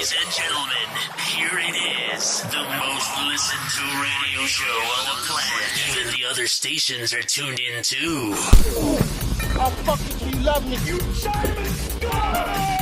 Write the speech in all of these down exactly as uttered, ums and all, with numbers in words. Ladies and gentlemen, here it is, the most listened to radio show on the planet. Even the other stations are tuned in too. I fucking you love me, you German scum!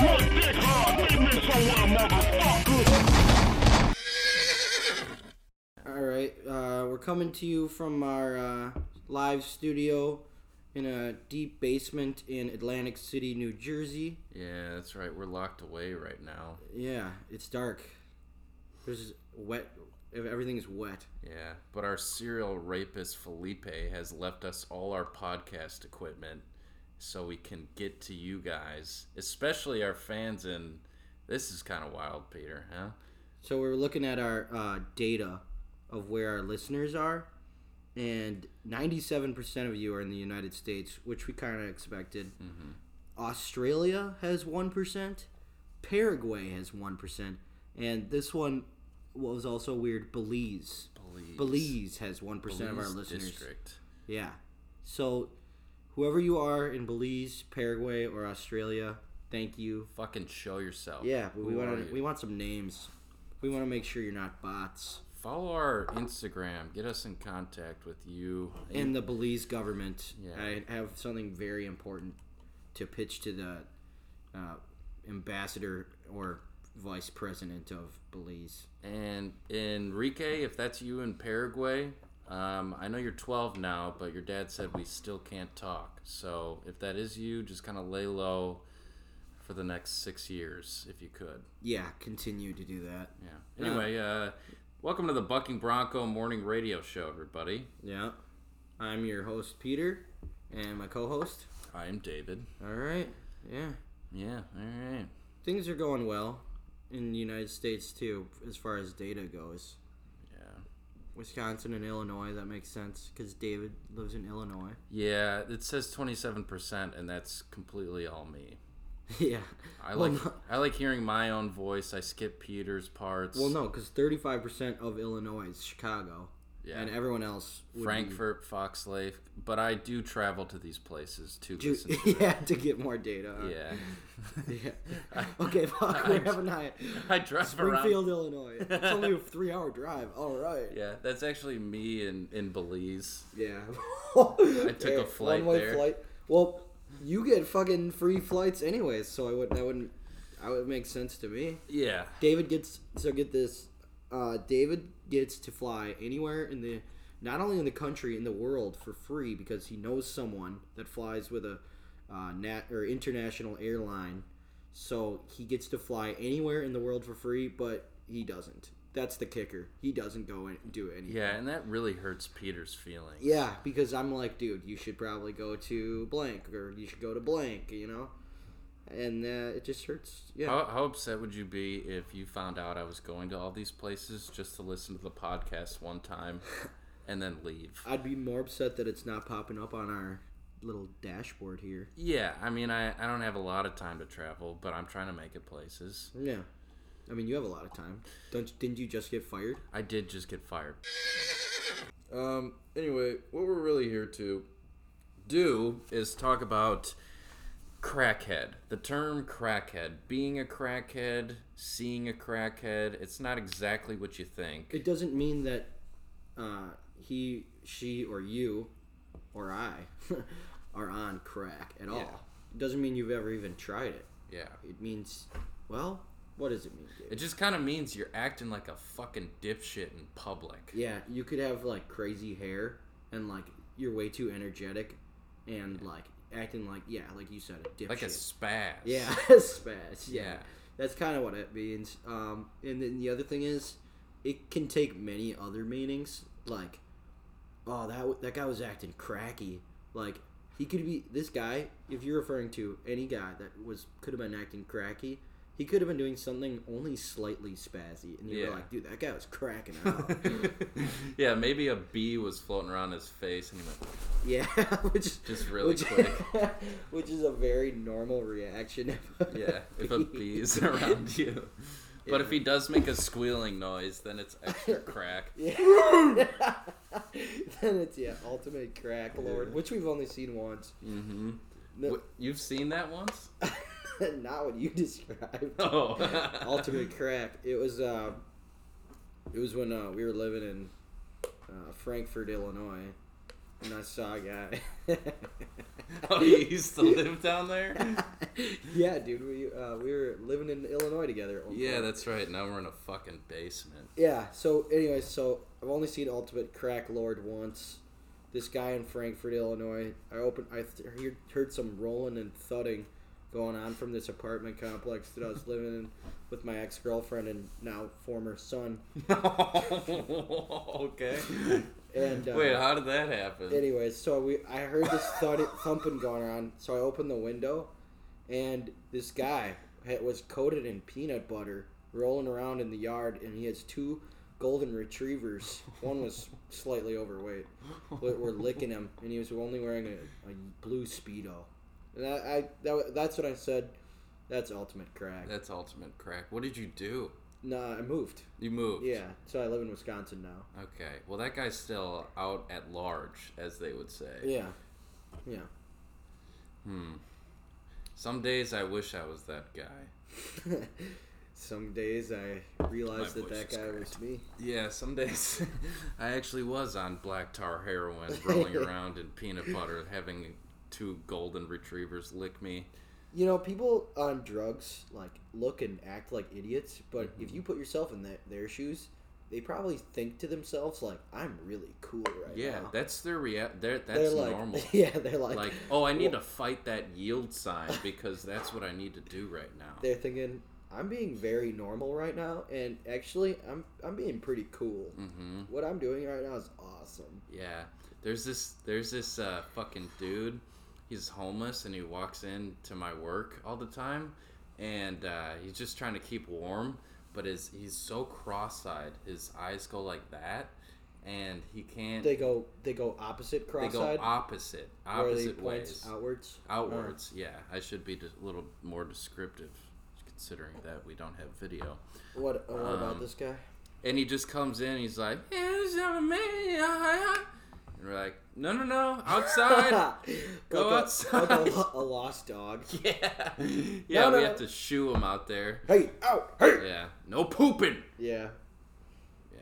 Look, dick hard, give me some motherfucker! Alright, uh, we're coming to you from our uh, live studio in a deep basement in Atlantic City, New Jersey. Yeah, that's right. We're locked away right now. Yeah, it's dark. There's wet. Everything's wet. Yeah, but our serial rapist Felipe has left us all our podcast equipment so we can get to you guys, especially our fans. And this is kind of wild, Peter, huh? So we're looking at our uh, data of where our listeners are. And ninety-seven percent of you are in the United States, which we kind of expected. Mm-hmm. Australia has one percent. Paraguay has one percent. And this one was also weird. Belize. Belize, Belize has one percent Belize of our listeners. District. Yeah. So whoever you are in Belize, Paraguay, or Australia, thank you. Fucking show yourself. Yeah. We want, we want some names. We want to make sure you're not bots. Follow our Instagram. Get us in contact with you. And the Belize government. Yeah. I have something very important to pitch to the uh, ambassador or vice president of Belize. And Enrique, if that's you in Paraguay, um, I know you're twelve now, but your dad said we still can't talk. So if that is you, just kind of lay low for the next six years, if you could. Yeah, continue to do that. Yeah. Anyway, uh... uh welcome to the Bucking Bronco Morning Radio Show, everybody. Yeah. I'm your host, Peter, and my co-host. I'm David. All right. Yeah. Yeah, all right. Things are going well in the United States, too, as far as data goes. Yeah. Wisconsin and Illinois, that makes sense, because David lives in Illinois. Yeah, it says twenty-seven percent, and that's completely all me. Yeah, I well, like no. I like hearing my own voice. I skip Peter's parts. Well, no, because thirty-five percent of Illinois is Chicago, yeah, and everyone else would Frankfurt, be... Foxley. But I do travel to these places to do, listen. To yeah, it. To get more data. Yeah, yeah. Okay, fuck. We're having I I drive Springfield, around. Illinois. It's only a three-hour drive. All right. Yeah, that's actually me in, in Belize. Yeah, I took yeah, a flight one-way there. Flight. Well. You get fucking free flights anyways, so I would that wouldn't I would make sense to me. Yeah. David gets so get this. Uh, David gets to fly anywhere in the not only in the country in the world for free because he knows someone that flies with a uh, nat or international airline, so he gets to fly anywhere in the world for free, but he doesn't. That's the kicker. He doesn't go and do anything. Yeah, and that really hurts Peter's feelings. Yeah, because I'm like, dude, you should probably go to blank, or you should go to blank, you know? And uh, it just hurts. Yeah. How, how upset would you be if you found out I was going to all these places just to listen to the podcast one time and then leave? I'd be more upset that it's not popping up on our little dashboard here. Yeah, I mean, I, I don't have a lot of time to travel, but I'm trying to make it places. Yeah. I mean, you have a lot of time. Don't, didn't you just get fired? I did just get fired. Um. Anyway, what we're really here to do is talk about crackhead. The term crackhead. Being a crackhead, seeing a crackhead, it's not exactly what you think. It doesn't mean that uh, he, she, or you, or I are on crack at yeah. all. It doesn't mean you've ever even tried it. Yeah. It means, well... What does it mean, David? It just kind of means you're acting like a fucking dipshit in public. Yeah, you could have, like, crazy hair, and, like, you're way too energetic, and, like, acting like, yeah, like you said, a dipshit. Like a spaz. Yeah, a spaz, yeah. yeah. That's kind of what it means. Um, and then the other thing is, it can take many other meanings. Like, oh, that, w- that guy was acting cracky. Like, he could be, this guy, if you're referring to any guy that was could have been acting cracky... He could have been doing something only slightly spazzy, and you yeah. were like, dude, that guy was cracking out. Yeah, maybe a bee was floating around his face, and he went... Yeah, which... Just really which, quick. Which is a very normal reaction. If a yeah, bee. if a bee's around you. Yeah. But if he does make a squealing noise, then it's extra crack. Yeah. Then it's, yeah, ultimate crack, Lord, yeah. which we've only seen once. Mm-hmm. No. What, you've seen that once? Not what you described. Oh. Ultimate crap. It was uh, it was when uh, we were living in uh, Frankfort, Illinois, and I saw a guy. Oh, you used to live down there? Yeah, dude. We uh, we were living in Illinois together. Yeah, time. That's right. Now we're in a fucking basement. Yeah. So, anyway, so I've only seen Ultimate Crack Lord once. This guy in Frankfort, Illinois. I opened. I th- heard some rolling and thudding going on from this apartment complex that I was living in with my ex-girlfriend and now former son. Okay. And uh, wait, how did that happen? Anyways, so we I heard this thud- thumping going on, so I opened the window, and this guy had, was coated in peanut butter, rolling around in the yard, and he has two golden retrievers. One was slightly overweight, but were licking him, and he was only wearing a, a blue Speedo. And I, I that, that's what I said. That's ultimate crack. That's ultimate crack. What did you do? Nah, I moved. You moved? Yeah. So I live in Wisconsin now. Okay. Well, that guy's still out at large, as they would say. Yeah. Yeah. Hmm. Some days I wish I was that guy. Some days I realized that that guy was me. Yeah, some days I actually was on black tar heroin, rolling around in peanut butter, having two golden retrievers lick me. You know, people on drugs like look and act like idiots, but mm-hmm. if you put yourself in that, their shoes, they probably think to themselves like, "I'm really cool right yeah, now." Yeah, that's their rea- That's they're like, normal. Yeah, they're like, like, "Oh, I need well, to fight that yield sign because that's what I need to do right now." They're thinking, "I'm being very normal right now, and actually, I'm I'm being pretty cool. Mm-hmm. What I'm doing right now is awesome." Yeah, there's this there's this uh, fucking dude. He's homeless, and he walks in to my work all the time, and uh, he's just trying to keep warm, but his, he's so cross-eyed. His eyes go like that, and he can't... They go They go opposite cross-eyed? They go opposite. Opposite ways. Outwards? Outwards, or... yeah. I should be a little more descriptive, considering that we don't have video. What, oh, um, what about this guy? And he just comes in, and he's like... And we're like, no, no, no, outside. Go like outside. A, like a, a lost dog. Yeah. Yeah, no, no. We have to shoo him out there. Hey, out, hey. Yeah, no pooping. Yeah. Yeah.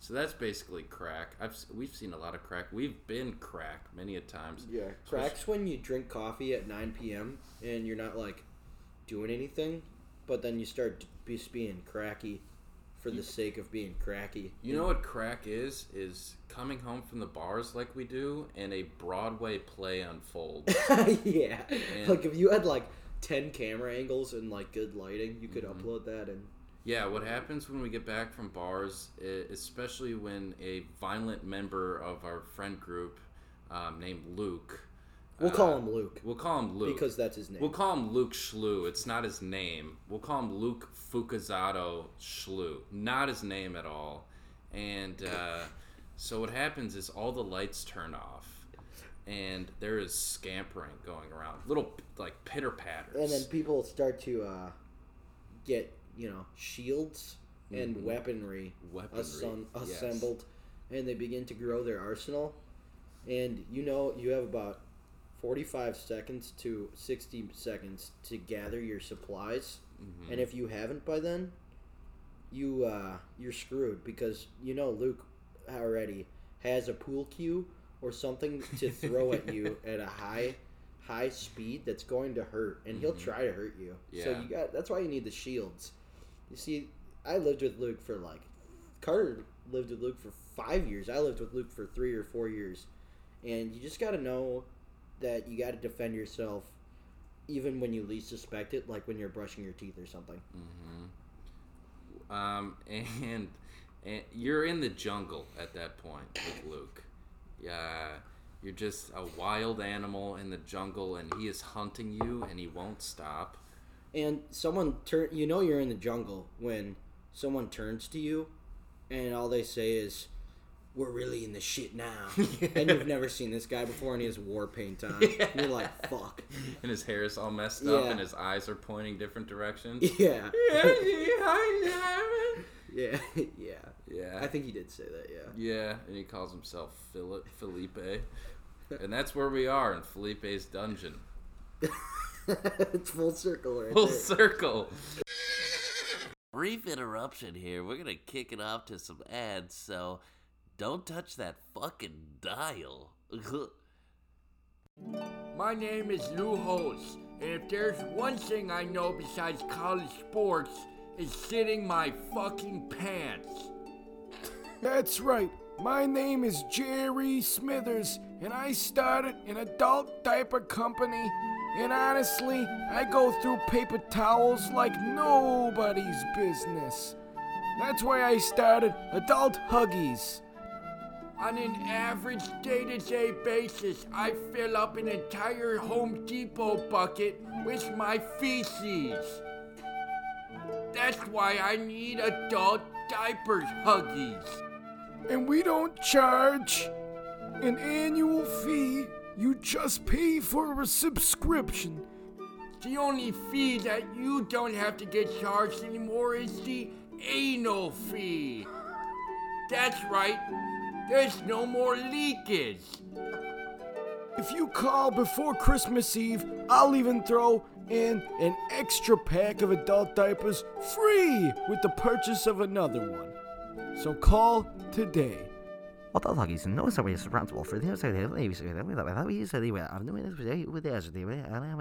So that's basically crack. I've We've seen a lot of crack. We've been crack many a times. Yeah. Crack's when you drink coffee at nine p.m. and you're not, like, doing anything, but then you start just being cracky. For the sake of being cracky. You know what crack is? Is coming home from the bars like we do and a Broadway play unfolds. Yeah. And like if you had like ten camera angles and like good lighting, you could mm-hmm. upload that. And yeah, what happens when we get back from bars, especially when a violent member of our friend group um, named Luke... We'll uh, call him Luke. We'll call him Luke. Because that's his name. We'll call him Luke Schlew. It's not his name. We'll call him Luke Fucuzzato Schlew. Not his name at all. And uh, so what happens is all the lights turn off. And there is scampering going around. Little, like, pitter-patters. And then people start to uh, get, you know, shields mm-hmm. and weaponry, weaponry. Assemb- yes. assembled. And they begin to grow their arsenal. And, you know, you have about... forty-five seconds to sixty seconds to gather your supplies. Mm-hmm. And if you haven't by then, you, uh, you're screwed because you know Luke already has a pool cue or something to throw at you at a high high speed that's going to hurt. And mm-hmm. he'll try to hurt you. Yeah. So you got that's why you need the shields. You see, I lived with Luke for like... Carter lived with Luke for five years. I lived with Luke for three or four years. And you just got to know... that you got to defend yourself even when you least suspect it, like when you're brushing your teeth or something. Mm-hmm. Um, and, and you're in the jungle at that point with Luke. Yeah, you're just a wild animal in the jungle, and he is hunting you, and he won't stop. And someone turn, you know you're in the jungle when someone turns to you, and all they say is, "We're really in the shit now." Yeah. And you've never seen this guy before, and he has war paint on. Yeah. And you're like, fuck. And his hair is all messed yeah. up, and his eyes are pointing different directions. Yeah. Yeah, yeah. Yeah. I think he did say that, yeah. Yeah, and he calls himself Philip Felipe. And that's where we are, in Felipe's dungeon. It's full circle right full there. Full circle. Brief interruption here. We're going to kick it off to some ads, so don't touch that fucking dial. My name is Lou Holtz, and if there's one thing I know besides college sports, it's sitting my fucking pants. That's right. My name is Jerry Smithers, and I started an adult diaper company, and honestly, I go through paper towels like nobody's business. That's why I started Adult Huggies. On an average day-to-day basis, I fill up an entire Home Depot bucket with my feces. That's why I need adult diapers, Huggies. And we don't charge an annual fee. You just pay for a subscription. The only fee that you don't have to get charged anymore is the anal fee. That's right. There's no more leakage. If you call before Christmas Eve, I'll even throw in an extra pack of adult diapers free with the purchase of another one. So call today. Adult Huggies in no way responsible for the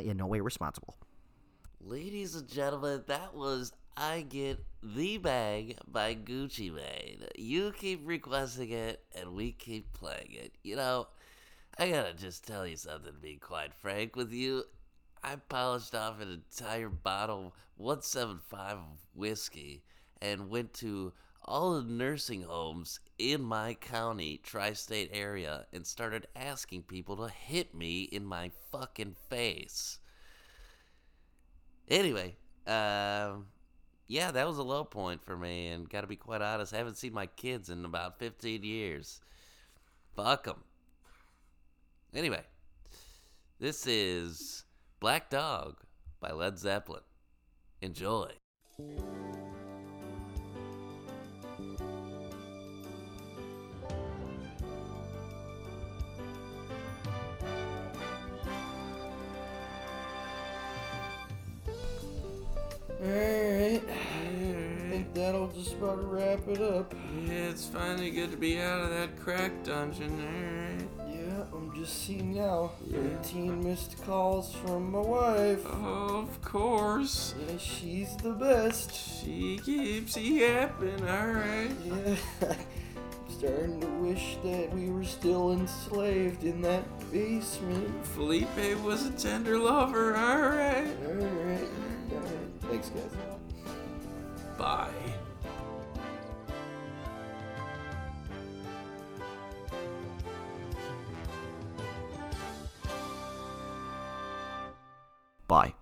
in no way responsible. Ladies and gentlemen, that was I Get The Bag by Gucci Mane. You keep requesting it, and we keep playing it. You know, I gotta just tell you something, to be quite frank with you. I polished off an entire bottle, one seventy-five of whiskey, and went to all the nursing homes in my county, tri-state area, and started asking people to hit me in my fucking face. Anyway, uh, yeah, that was a low point for me, and gotta be quite honest, I haven't seen my kids in about fifteen years. Fuck them. Anyway, this is Black Dog by Led Zeppelin. Enjoy. Alright, I think that'll just about wrap it up. Yeah, it's finally good to be out of that crack dungeon, alright. Yeah, I'm just seeing now, thirteen missed calls from my wife. Oh, of course. Yeah, she's the best. She keeps yapping, alright. Yeah, I'm starting to wish that we were still enslaved in that basement. Felipe was a tender lover, alright. Alright. Thanks, guys. Bye. Bye.